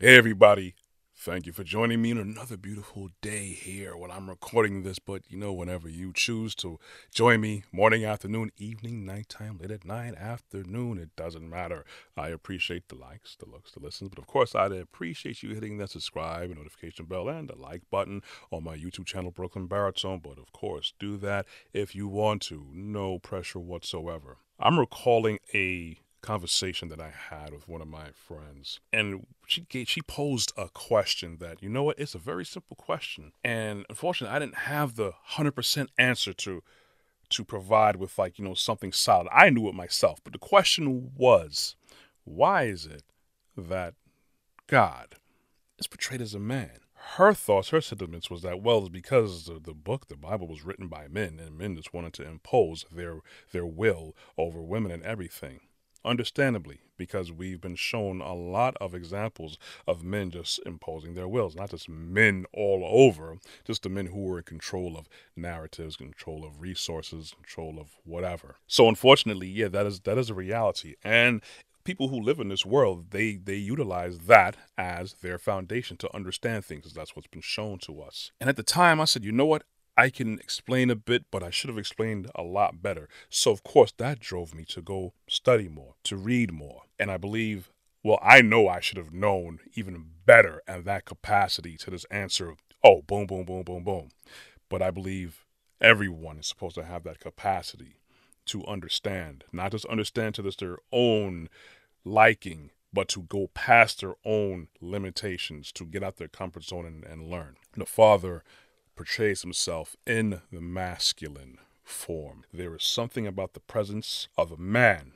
Hey everybody, thank you for joining me on another beautiful day here when I'm recording this, but you know, whenever you choose to join me, morning, afternoon, evening, nighttime, late at night, afternoon, it doesn't matter. I appreciate the likes, the looks, the listens, but of course I'd appreciate you hitting that subscribe and notification bell and the like button on my YouTube channel, Brooklyn Baritone, but of course do that if you want to, no pressure whatsoever. I'm recalling a conversation that I had with one of my friends, and she posed a question that, you know what, it's a very simple question, and unfortunately I didn't have the 100% answer to provide with, like, you know, something solid. I knew it myself, but the question was, why is it that God is portrayed as a man? Her thoughts, her sentiments was that, well, it's because the book, the Bible, was written by men, and men just wanted to impose their will over women and everything. Understandably, because we've been shown a lot of examples of men just imposing their wills, not just men all over, just the men who were in control of narratives, control of resources, control of whatever. So unfortunately, yeah, that is a reality. And people who live in this world, they utilize that as their foundation to understand things, because that's what's been shown to us. And at the time I said, you know what? I can explain a bit, but I should have explained a lot better. So, of course, that drove me to go study more, to read more. And I believe, well, I know I should have known even better at that capacity to this answer of, oh, boom, boom, boom, boom, boom. But I believe everyone is supposed to have that capacity to understand, not just understand to just their own liking, but to go past their own limitations, to get out their comfort zone and learn. The Father portrays himself in the masculine form. There is something about the presence of a man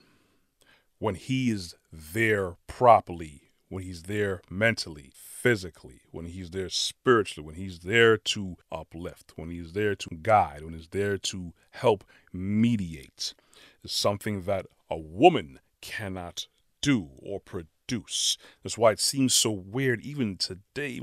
when he is there properly, when he's there mentally, physically, when he's there spiritually, when he's there to uplift, when he's there to guide, when he's there to help mediate. It's something that a woman cannot do or produce. That's why it seems so weird even today,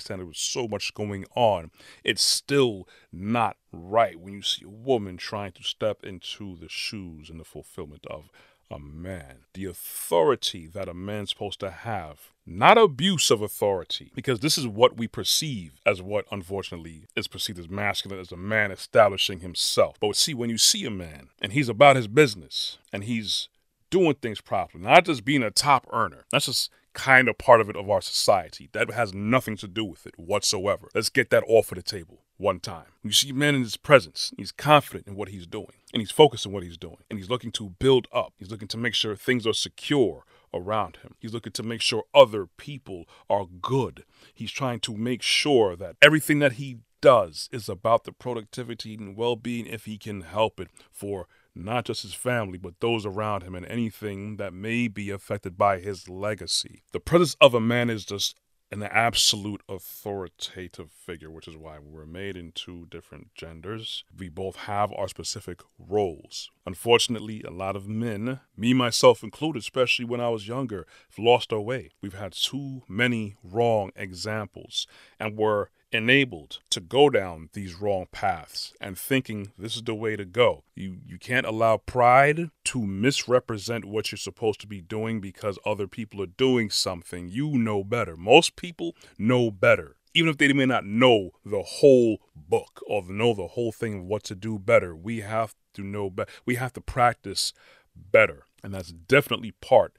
standard, with so much going on, it's still not right when you see a woman trying to step into the shoes and the fulfillment of a man. The authority that a man's supposed to have, not abuse of authority, because this is what we perceive as what unfortunately is perceived as masculine, as a man establishing himself. But see, when you see a man and he's about his business and he's doing things properly, not just being a top earner. That's just kind of part of it of our society. That has nothing to do with it whatsoever. Let's get that off of the table one time. You see man in his presence. He's confident in what he's doing, and he's focused on what he's doing, and he's looking to build up. He's looking to make sure things are secure around him. He's looking to make sure other people are good. He's trying to make sure that everything that he does is about the productivity and well-being, if he can help it, for not just his family, but those around him and anything that may be affected by his legacy. The presence of a man is just an absolute authoritative figure, which is why we're made in two different genders. We both have our specific roles. Unfortunately, a lot of men, me myself included, especially when I was younger, have lost our way. We've had too many wrong examples, and we're enabled to go down these wrong paths and thinking this is the way to go. You can't allow pride to misrepresent what you're supposed to be doing because other people are doing something. You know better. Most people know better. Even if they may not know the whole book or know the whole thing of what to do better, we have to know better. We have to practice better. And that's definitely part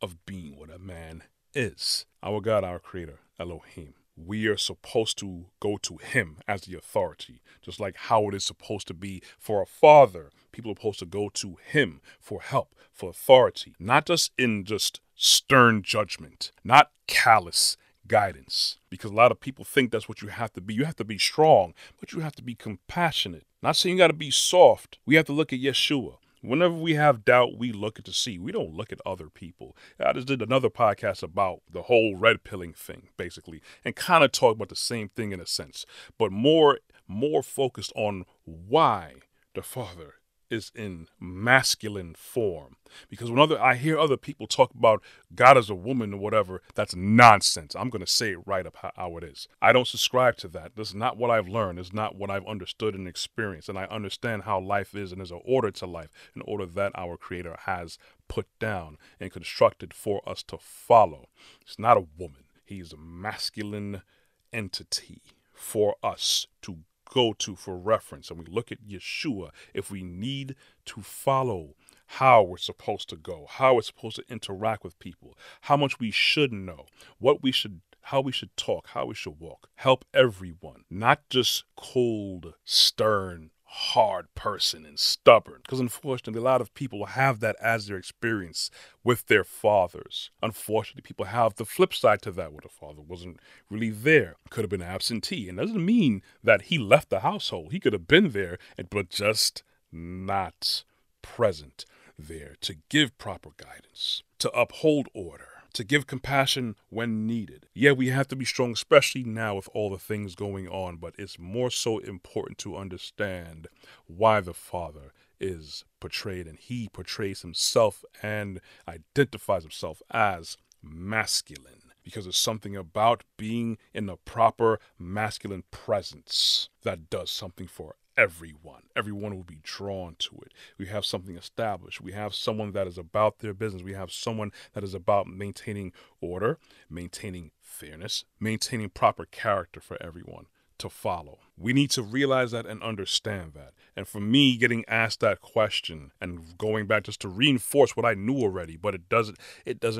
of being what a man is. Our God, our creator, Elohim. We are supposed to go to him as the authority, just like how it is supposed to be for a father. People are supposed to go to him for help, for authority, not just in just stern judgment, not callous guidance, because a lot of people think that's what you have to be. You have to be strong, but you have to be compassionate. Not saying you got to be soft. We have to look at Yeshua. Whenever we have doubt, we look at the sea. We don't look at other people. I just did another podcast about the whole red pilling thing, basically, and kind of talk about the same thing in a sense, but more focused on why the Father is in masculine form. Because when I hear other people talk about God as a woman or whatever, that's nonsense. I'm going to say it right up how it is. I don't subscribe to that. That's not what I've learned. It's not what I've understood and experienced. And I understand how life is, and there's an order to life, an order that our Creator has put down and constructed for us to follow. It's not a woman. He's a masculine entity for us to go to for reference. And we look at Yeshua if we need to follow how we're supposed to go, how we're supposed to interact with people, how much we should know, what we should, how we should talk, how we should walk. Help everyone, not just cold, stern, hard person and stubborn, because unfortunately a lot of people have that as their experience with their fathers. Unfortunately, people have the flip side to that, where the father wasn't really there, could have been absentee, and doesn't mean that he left the household. He could have been there, but just not present there to give proper guidance, to uphold order, to give compassion when needed. Yeah, we have to be strong, especially now with all the things going on, but it's more so important to understand why the father is portrayed, and he portrays himself and identifies himself as masculine, because there's something about being in the proper masculine presence that does something for everyone. Everyone will be drawn to it. We have something established. We have someone that is about their business. We have someone that is about maintaining order, maintaining fairness, maintaining proper character for everyone to follow. We need to realize that and understand that. And for me, getting asked that question and going back just to reinforce what I knew already, but it doesn't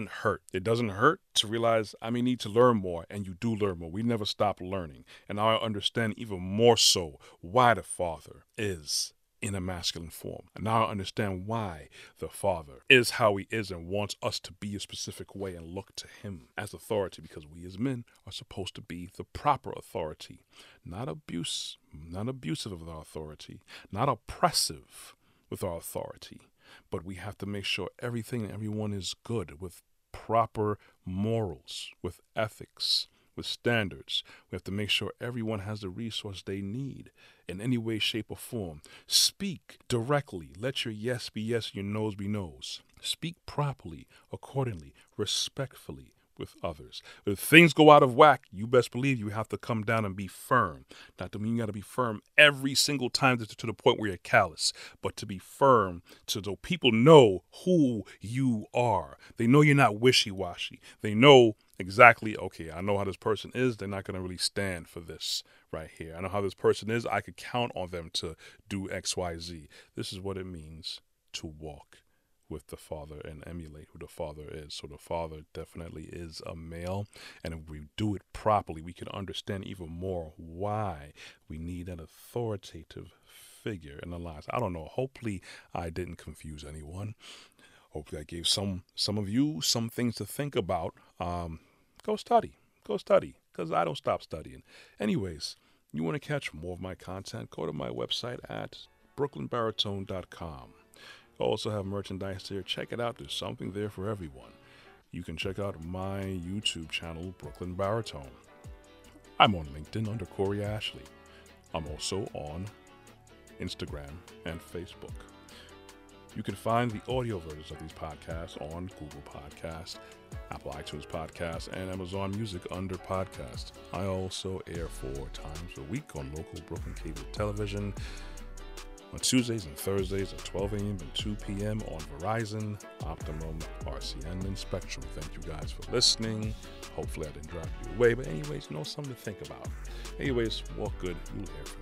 hurt. It doesn't hurt to realize I may need to learn more, and you do learn more. We never stop learning. And now I understand even more so why the father is in a masculine form. And now I understand why the father is how he is and wants us to be a specific way and look to him as authority, because we as men are supposed to be the proper authority, not abusive of our authority, not oppressive with our authority, but we have to make sure everything and everyone is good, with proper morals, with ethics, with standards. We have to make sure everyone has the resource they need in any way, shape, or form. Speak directly. Let your yes be yes and your no's be no's. Speak properly, accordingly, respectfully with others. If things go out of whack, you best believe you have to come down and be firm. Not to mean you got to be firm every single time to the point where you're callous, but to be firm so people know who you are. They know you're not wishy-washy. They know exactly, okay, I know how this person is. They're not going to really stand for this right here. I know how this person is. I could count on them to do X, Y, Z. This is what it means to walk with the father and emulate who the father is. So the father definitely is a male, and if we do it properly, we can understand even more why we need an authoritative figure in our lives. I don't know. Hopefully I didn't confuse anyone. Hopefully I gave some of you some things to think about. Go study, because I don't stop studying. Anyways, you want to catch more of my content, go to my website at brooklynbaritone.com. Also have merchandise there. Check it out. There's something there for everyone. You can check out my YouTube channel, Brooklyn Baritone. I'm on LinkedIn under Corey Ashley. I'm also on Instagram and Facebook. You can find the audio versions of these podcasts on Google Podcasts, Apple iTunes Podcasts, and Amazon Music under Podcasts. I also air 4 times a week on local Brooklyn cable television, on Tuesdays and Thursdays at 12 a.m. and 2 p.m. on Verizon, Optimum, RCN, and Spectrum. Thank you guys for listening. Hopefully I didn't drive you away, but anyways, something to think about. Anyways, walk good. You'll hear from me.